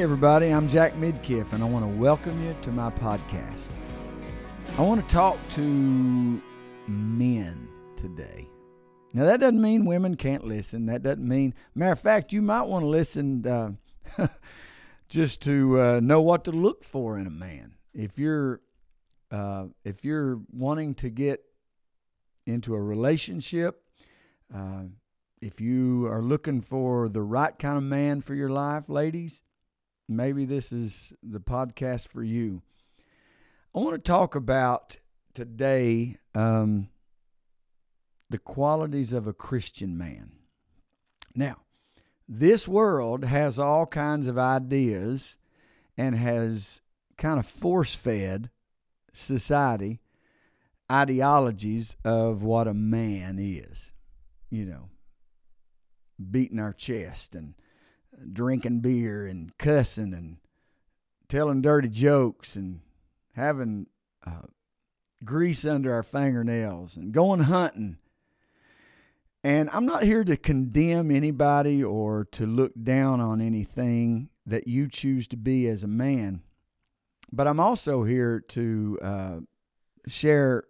Hey everybody, I'm Jack Midkiff, and I want to welcome you to my podcast. I want to talk to men today. Now that doesn't mean women can't listen. That doesn't mean, matter of fact, you might want to listen just to know what to look for in a man. If you're wanting to get into a relationship, if you are looking for the right kind of man for your life, ladies, maybe this is the podcast for you. I want to talk about today the qualities of a Christian man. Now, this world has all kinds of ideas and has kind of force-fed society ideologies of what a man is, you know, beating our chest and drinking beer and cussing and telling dirty jokes and having grease under our fingernails and going hunting. And I'm not here to condemn anybody or to look down on anything that you choose to be as a man, but I'm also here to share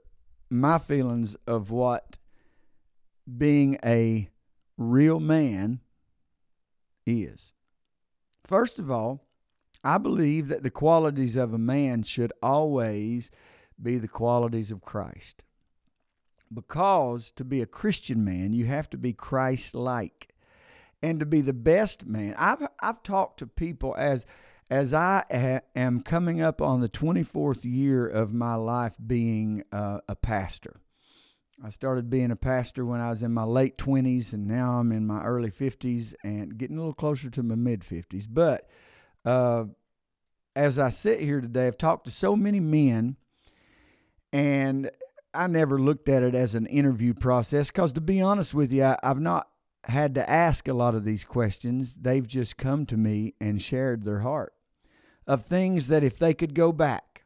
my feelings of what being a real man is. First of all, I believe that the qualities of a man should always be the qualities of Christ. Because to be a Christian man, you have to be Christ-like. And to be the best man, I've talked to people as I am coming up on the 24th year of my life being a pastor. I started being a pastor when I was in my late 20s, and now I'm in my early 50s and getting a little closer to my mid-50s. But as I sit here today, I've talked to so many men, and I never looked at it as an interview process because, to be honest with you, I've not had to ask a lot of these questions. They've just come to me and shared their heart of things that if they could go back,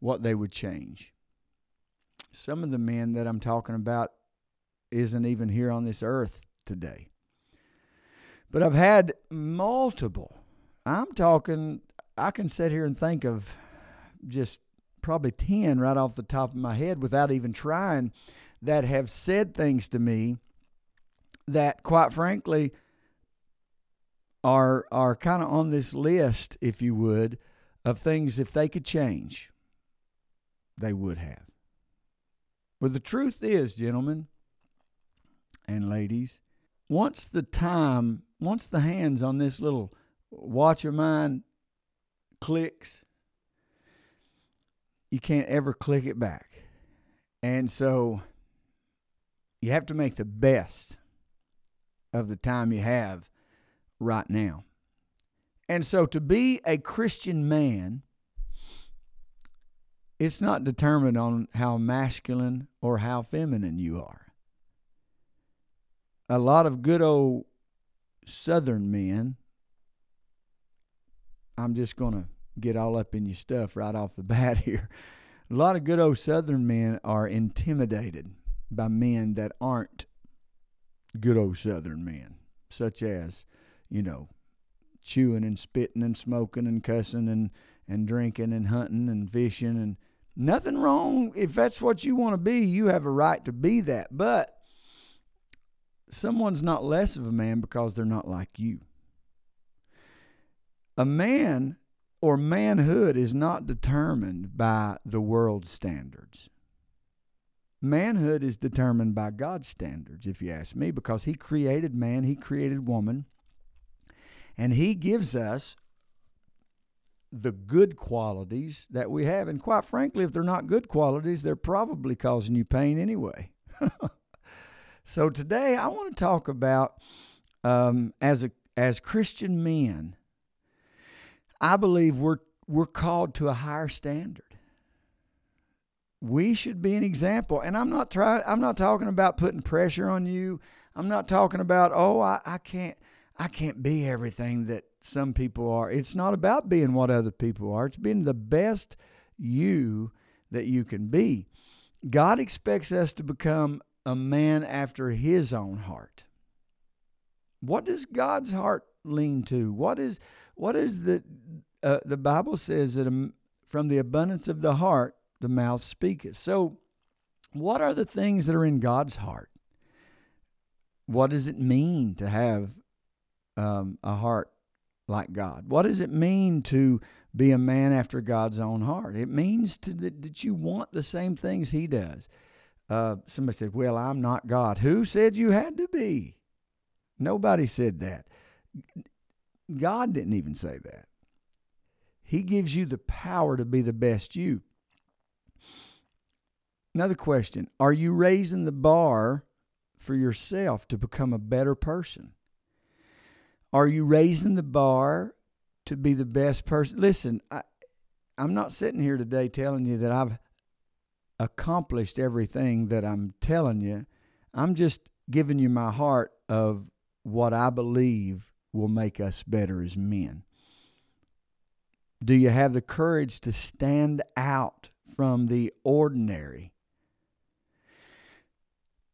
what they would change. Some of the men that I'm talking about isn't even here on this earth today. But I've had multiple. I can sit here and think of just probably 10 right off the top of my head without even trying that have said things to me that, quite frankly, are kind of on this list, if you would, of things if they could change, they would have. Well, the truth is, gentlemen and ladies, once the hands on this little watch of mine clicks, you can't ever click it back. And so you have to make the best of the time you have right now. And so to be a Christian man, it's not determined on how masculine or how feminine you are. A lot of good old Southern men, I'm just going to get all up in your stuff right off the bat here. A lot of good old Southern men are intimidated by men that aren't good old Southern men, such as, you know, chewing and spitting and smoking and cussing and drinking and hunting and fishing and nothing wrong. If that's what you want to be, you have a right to be that. But someone's not less of a man because they're not like you. A man or manhood is not determined by the world's standards. Manhood is determined by God's standards, if you ask me, because He created man, He created woman, and He gives us the good qualities that we have. And quite frankly, if they're not good qualities, they're probably causing you pain anyway. So today I want to talk about, as Christian men, I believe we're called to a higher standard. We should be an example. And I'm not talking about putting pressure on you. I'm not talking about, I can't be everything that some people are. It's not about being what other people are. It's being the best you that you can be. God expects us to become a man after His own heart. What does God's heart lean to? What is What is the Bible says that from the abundance of the heart, the mouth speaketh. So what are the things that are in God's heart? What does it mean to have a heart like God? What does it mean to be a man after God's own heart? It means that you want the same things He does. Somebody said, well, I'm not God. Who said you had to be? Nobody said that. God didn't even say that. He gives you the power to be the best you. Another question, are you raising the bar for yourself to become a better person? Are you raising the bar to be the best person? Listen, I'm not sitting here today telling you that I've accomplished everything that I'm telling you. I'm just giving you my heart of what I believe will make us better as men. Do you have the courage to stand out from the ordinary?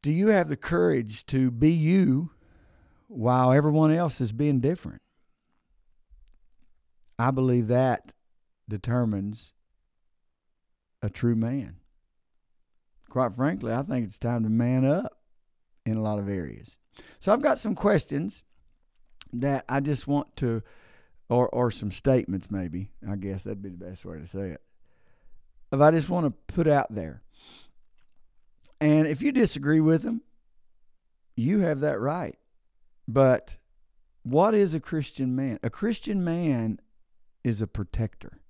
Do you have the courage to be you while everyone else is being different? I believe that determines a true man. Quite frankly, I think it's time to man up in a lot of areas. So I've got some questions that I just want to, or some statements maybe, I guess that'd be the best way to say it, if I just want to put out there. And if you disagree with them, you have that right. But what is a Christian man? A Christian man is a protector.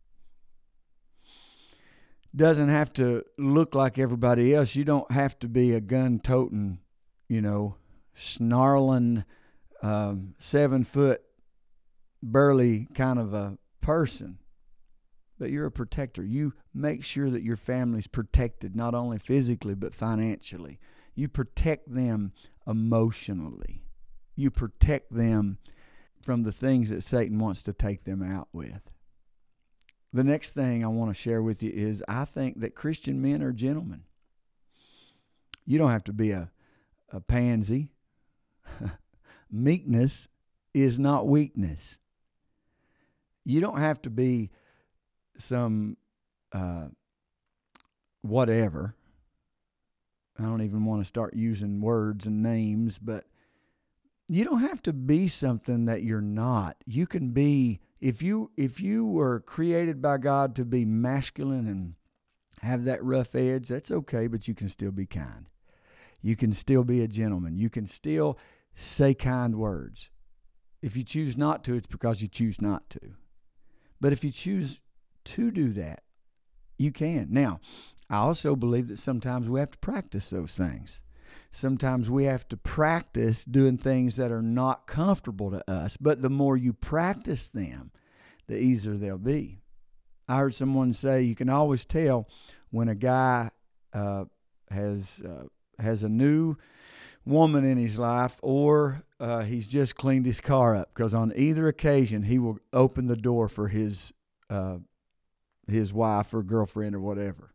Doesn't have to look like everybody else. You don't have to be a gun-toting, snarling, 7-foot, burly kind of a person. But you're a protector. You make sure that your family's protected, not only physically but financially. You protect them emotionally. You protect them from the things that Satan wants to take them out with. The next thing I want to share with you is I think that Christian men are gentlemen. You don't have to be a pansy. Meekness is not weakness. You don't have to be some whatever. I don't even want to start using words and names, but you don't have to be something that you're not. You can be, if you were created by God to be masculine and have that rough edge, that's okay, but you can still be kind. You can still be a gentleman. You can still say kind words. If you choose not to, it's because you choose not to. But if you choose to do that, you can. Now, I also believe that sometimes we have to practice those things. Sometimes we have to practice doing things that are not comfortable to us, but the more you practice them, the easier they'll be. I heard someone say you can always tell when a guy has a new woman in his life or he's just cleaned his car up, because on either occasion he will open the door for his wife or girlfriend or whatever.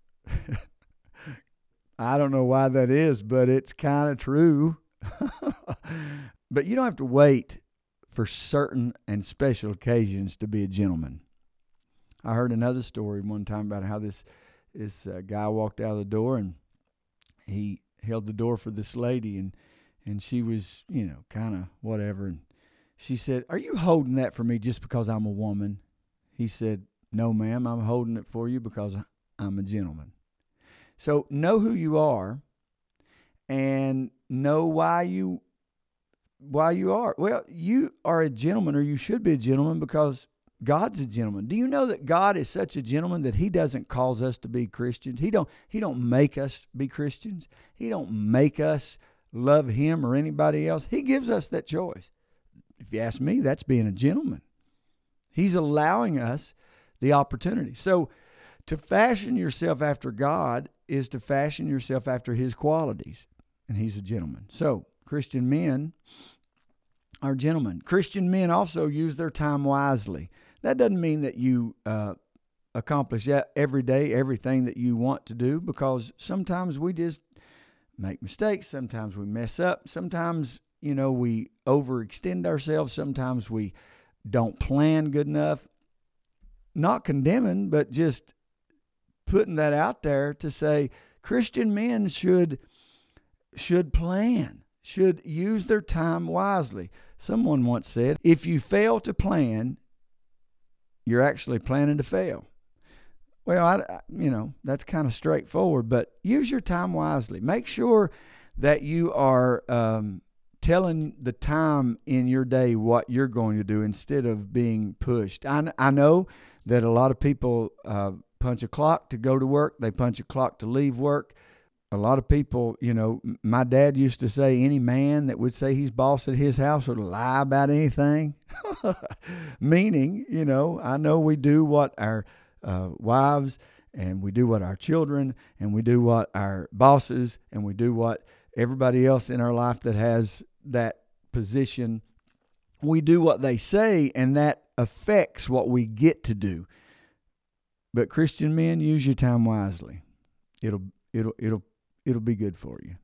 I don't know why that is, but it's kind of true. But you don't have to wait for certain and special occasions to be a gentleman. I heard another story one time about how this guy walked out of the door and he held the door for this lady, and she was, kind of whatever. And she said, "Are you holding that for me just because I'm a woman?" He said, "No, ma'am, I'm holding it for you because I'm a gentleman." So know who you are and know why you are. Well, you are a gentleman, or you should be a gentleman, because God's a gentleman. Do you know that God is such a gentleman that He doesn't cause us to be Christians? He don't make us be Christians. He don't make us love Him or anybody else. He gives us that choice. If you ask me, that's being a gentleman. He's allowing us the opportunity. So to fashion yourself after God is to fashion yourself after His qualities, and He's a gentleman. So Christian men are gentlemen. Christian men also use their time wisely. That doesn't mean that you accomplish every day everything that you want to do, because sometimes we just make mistakes, sometimes we mess up, sometimes we overextend ourselves, sometimes we don't plan good enough. Not condemning, but just putting that out there to say Christian men should plan, should use their time wisely. Someone once said, if you fail to plan, you're actually planning to fail. Well, that's kind of straightforward, but use your time wisely. Make sure that you are telling the time in your day what you're going to do instead of being pushed. I know that a lot of people punch a clock to go to work. They punch a clock to leave work. A lot of people, my dad used to say any man that would say he's boss at his house would lie about anything. Meaning, I know we do what our wives, and we do what our children, and we do what our bosses, and we do what everybody else in our life that has that position, we do what they say, and that affects what we get to do. But Christian men, use your time wisely. It'll be good for you.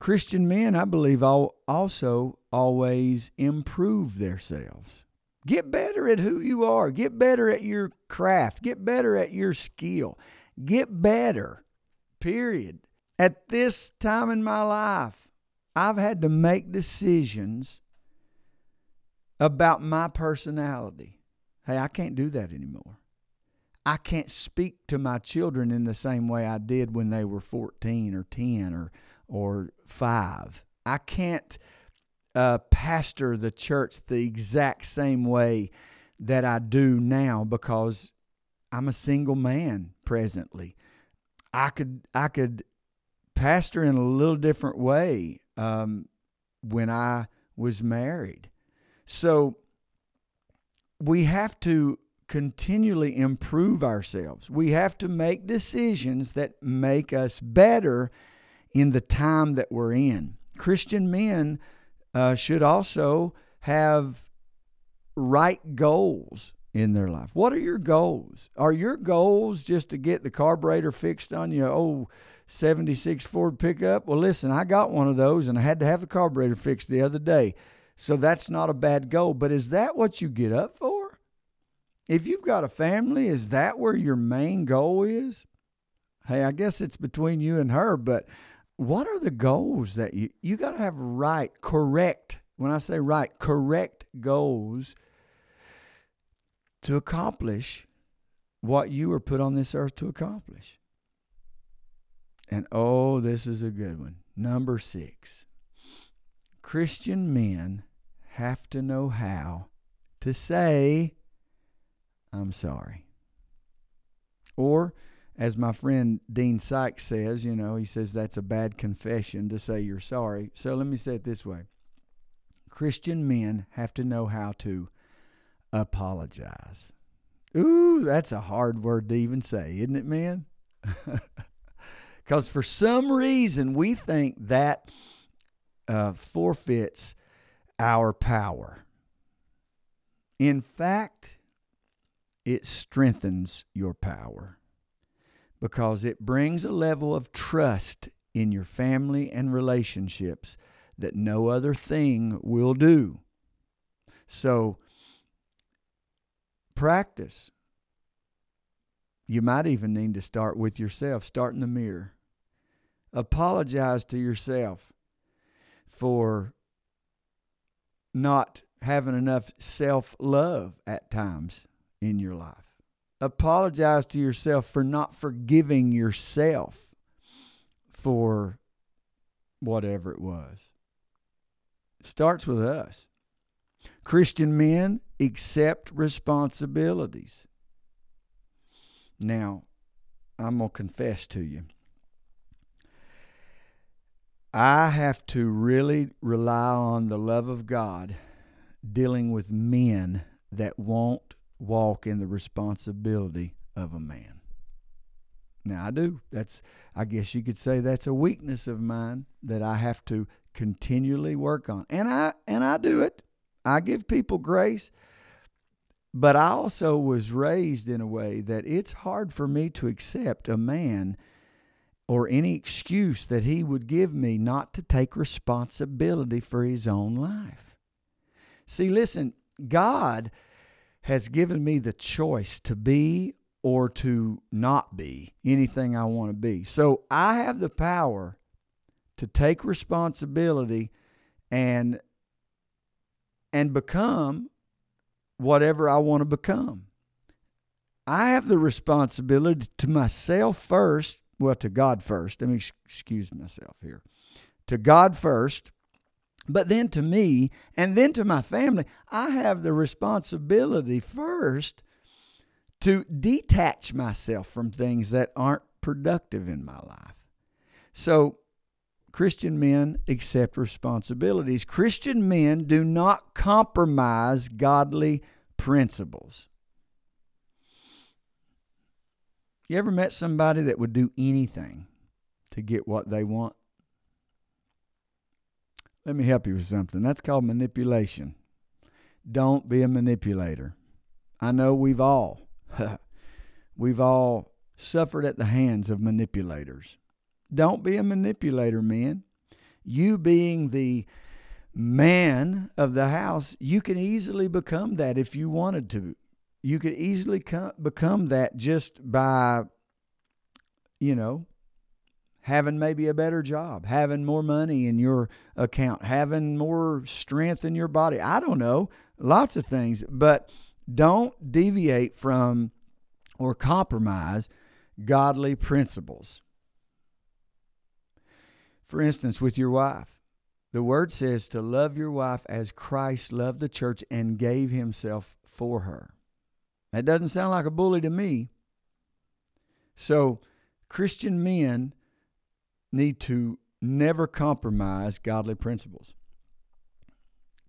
Christian men, I believe, also always improve themselves. Get better at who you are. Get better at your craft. Get better at your skill. Get better, period. At this time in my life, I've had to make decisions about my personality. Hey, I can't do that anymore. I can't speak to my children in the same way I did when they were 14 or 10 or 5. I can't pastor the church the exact same way that I do now because I'm a single man presently. I could pastor in a little different way when I was married. So we have to continually improve ourselves. We have to make decisions that make us better in the time that we're in. Christian men should also have right goals in their life. What are your goals? Are your goals just to get the carburetor fixed on your old 76 Ford pickup? Well, listen, I got one of those and I had to have the carburetor fixed the other day. So that's not a bad goal. But is that what you get up for? If you've got a family, is that where your main goal is? Hey, I guess it's between you and her, but what are the goals that you got to have correct, when I say right, correct goals to accomplish what you were put on this earth to accomplish. And oh, this is a good one. Number 6, Christian men have to know how to say, I'm sorry. Or, as my friend Dean Sykes says, he says that's a bad confession to say you're sorry. So let me say it this way. Christian men have to know how to apologize. Ooh, that's a hard word to even say, isn't it, man? Because for some reason we think that forfeits our power. In fact, it strengthens your power, because it brings a level of trust in your family and relationships that no other thing will do. So, practice. You might even need to start with yourself. Start in the mirror. Apologize to yourself for not having enough self-love at times in your life. Apologize to yourself for not forgiving yourself for whatever it was. It starts with us. Christian men accept responsibilities. Now, I'm going to confess to you. I have to really rely on the love of God dealing with men that won't walk in the responsibility of a man. Now I do. I guess you could say that's a weakness of mine that I have to continually work on. And I do it. I give people grace. But I also was raised in a way that it's hard for me to accept a man or any excuse that he would give me not to take responsibility for his own life. See, listen, God has given me the choice to be or to not be anything I want to be. So I have the power to take responsibility and become whatever I want to become. I have the responsibility to myself first, well, to God first. Let me excuse myself here. To God first, but then to me, and then to my family. I have the responsibility first to detach myself from things that aren't productive in my life. So Christian men accept responsibilities. Christian men do not compromise godly principles. You ever met somebody that would do anything to get what they want? Let me help you with something. That's called manipulation. Don't be a manipulator. I know we've all suffered at the hands of manipulators. Don't be a manipulator, men. You being the man of the house, you can easily become that if you wanted to. You could easily become that just by, having maybe a better job, having more money in your account, having more strength in your body. I don't know, lots of things, but don't deviate from or compromise godly principles. For instance, with your wife, the Word says to love your wife as Christ loved the church and gave himself for her. That doesn't sound like a bully to me. So Christian men need to never compromise godly principles.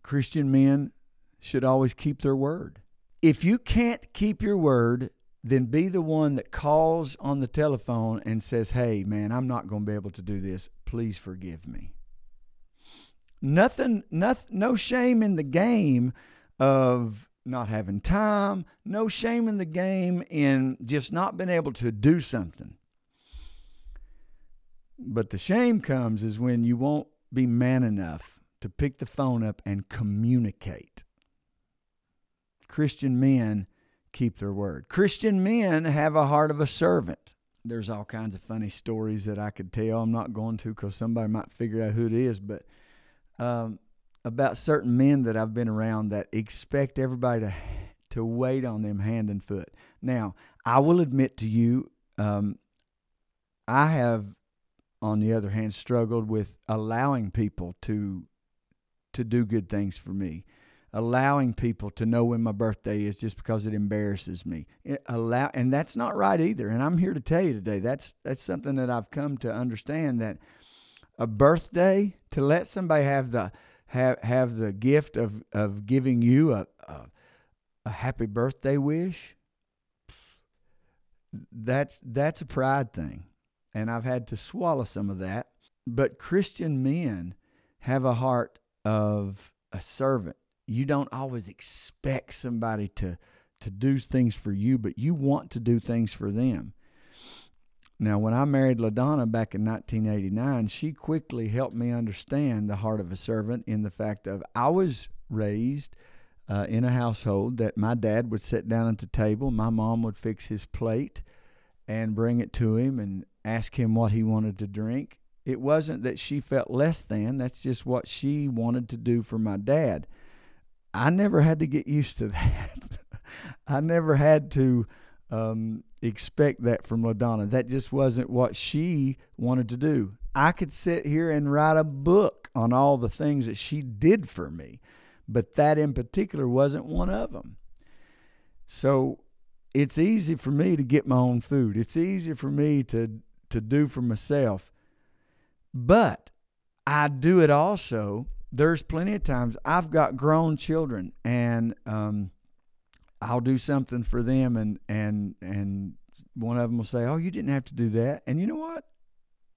Christian men should always keep their word. If you can't keep your word, then be the one that calls on the telephone and says, hey, man, I'm not going to be able to do this. Please forgive me. No shame in the game of not having time. No shame in the game in just not being able to do something. But the shame comes is when you won't be man enough to pick the phone up and communicate. Christian men keep their word. Christian men have a heart of a servant. There's all kinds of funny stories that I could tell. I'm not going to because somebody might figure out who it is, but about certain men that I've been around that expect everybody to wait on them hand and foot. Now, I will admit to you, I have, on the other hand, struggled with allowing people to do good things for me, allowing people to know when my birthday is just because it embarrasses me. And that's not right either. And I'm here to tell you today, that's something that I've come to understand, that a birthday, to let somebody have the gift of giving you a happy birthday wish, that's a pride thing. And I've had to swallow some of that. But Christian men have a heart of a servant. You don't always expect somebody to do things for you, but you want to do things for them. Now, when I married LaDonna back in 1989, she quickly helped me understand the heart of a servant in the fact of I was raised in a household that my dad would sit down at the table, my mom would fix his plate and bring it to him and ask him what he wanted to drink. It wasn't that she felt less than. That's just what she wanted to do for my dad. I never had to get used to that. I never had to expect that from LaDonna. That just wasn't what she wanted to do. I could sit here and write a book on all the things that she did for me, but that in particular wasn't one of them. So it's easy for me to get my own food. It's easy for me to do for myself. But I do it also. There's plenty of times I've got grown children, and I'll do something for them, and one of them will say, oh, you didn't have to do that. And you know what?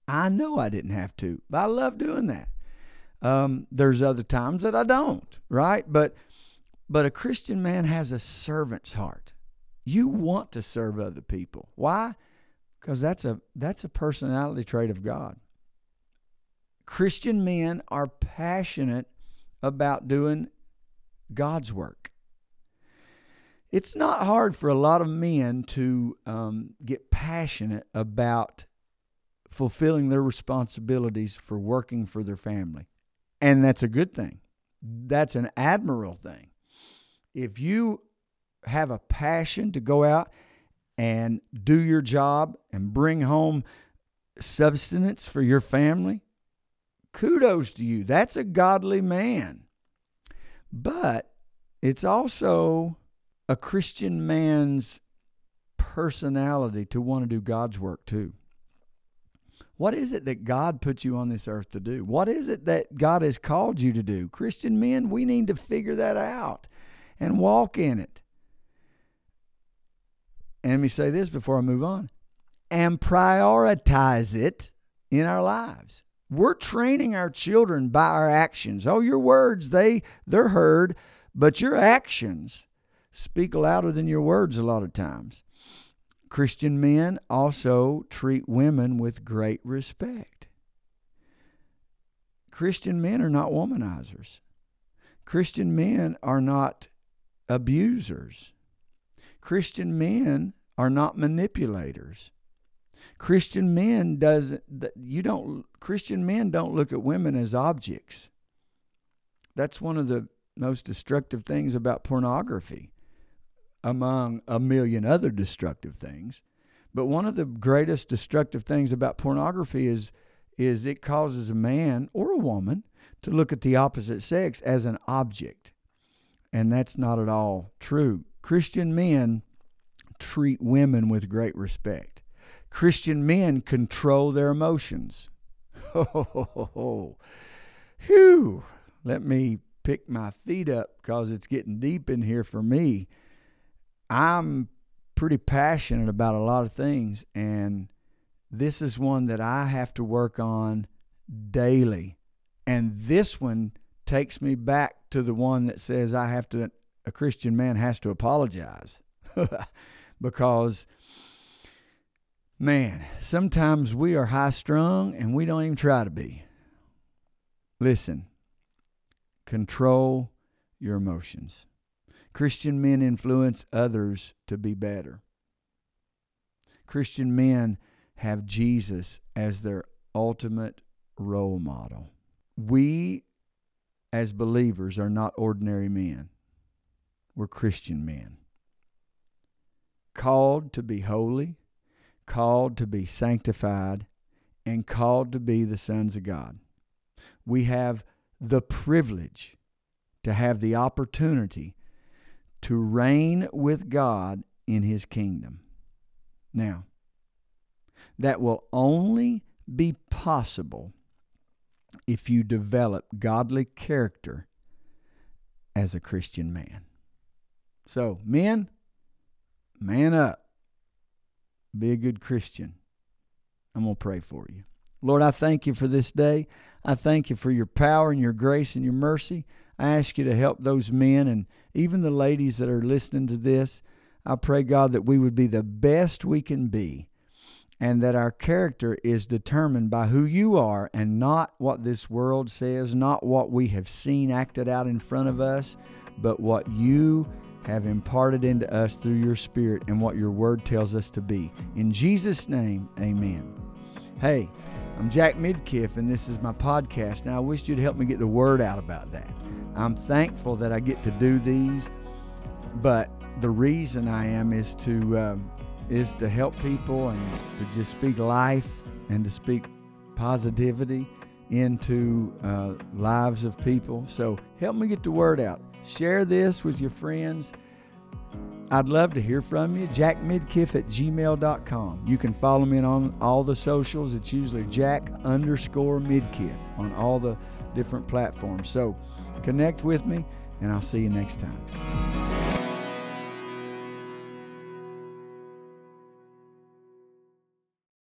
I know I didn't have to, but I love doing that. There's other times that I don't, right? But a Christian man has a servant's heart. You want to serve other people. Why? Because that's a personality trait of God. Christian men are passionate about doing God's work. It's not hard for a lot of men to get passionate about fulfilling their responsibilities for working for their family. And that's a good thing. That's an admirable thing. If you have a passion to go out and do your job and bring home substance for your family, kudos to you. That's a godly man. But it's also a Christian man's personality to want to do God's work too. What is it that God put you on this earth to do? What is it that God has called you to do? Christian men, we need to figure that out and walk in it. And let me say this before I move on. And prioritize it in our lives. We're training our children by our actions. Oh, your words, they're heard, but your actions speak louder than your words a lot of times. Christian men also treat women with great respect. Christian men are not womanizers. Christian men are not abusers. Christian men are not manipulators. Christian men don't look at women as objects. That's one of the most destructive things about pornography, among a million other destructive things. But one of the greatest destructive things about pornography is it causes a man or a woman to look at the opposite sex as an object. And that's not at all true. Christian men treat women with great respect. Christian men control their emotions. Whew. Let me pick my feet up because it's getting deep in here for me. I'm pretty passionate about a lot of things, and this is one that I have to work on daily. And this one takes me back to the one that says a Christian man has to apologize because, man, sometimes we are high strung and we don't even try to be. Listen, control your emotions. Christian men influence others to be better. Christian men have Jesus as their ultimate role model. We, as believers, are not ordinary men. We're Christian men. Called to be holy, called to be sanctified, and called to be the sons of God. We have the privilege to have the opportunity to reign with God in His kingdom. Now, that will only be possible if you develop godly character as a Christian man. So, men, man up. Be a good Christian. I'm going to pray for you. Lord, I thank you for this day. I thank you for your power and your grace and your mercy. I ask you to help those men and even the ladies that are listening to this. I pray, God, that we would be the best we can be and that our character is determined by who you are and not what this world says, not what we have seen acted out in front of us, but what you have imparted into us through your Spirit and what your Word tells us to be. In Jesus' name, amen. Hey, I'm Jack Midkiff, and this is my podcast. Now, I wish you'd help me get the word out about that. I'm thankful that I get to do these, but the reason I am is to help people and to just speak life and to speak positivity into lives of people. So help me get the word out. Share this with your friends. I'd love to hear from you. jackmidkiff@gmail.com. You can follow me on all the socials. It's usually Jack_Midkiff on all the different platforms. So connect with me, and I'll see you next time.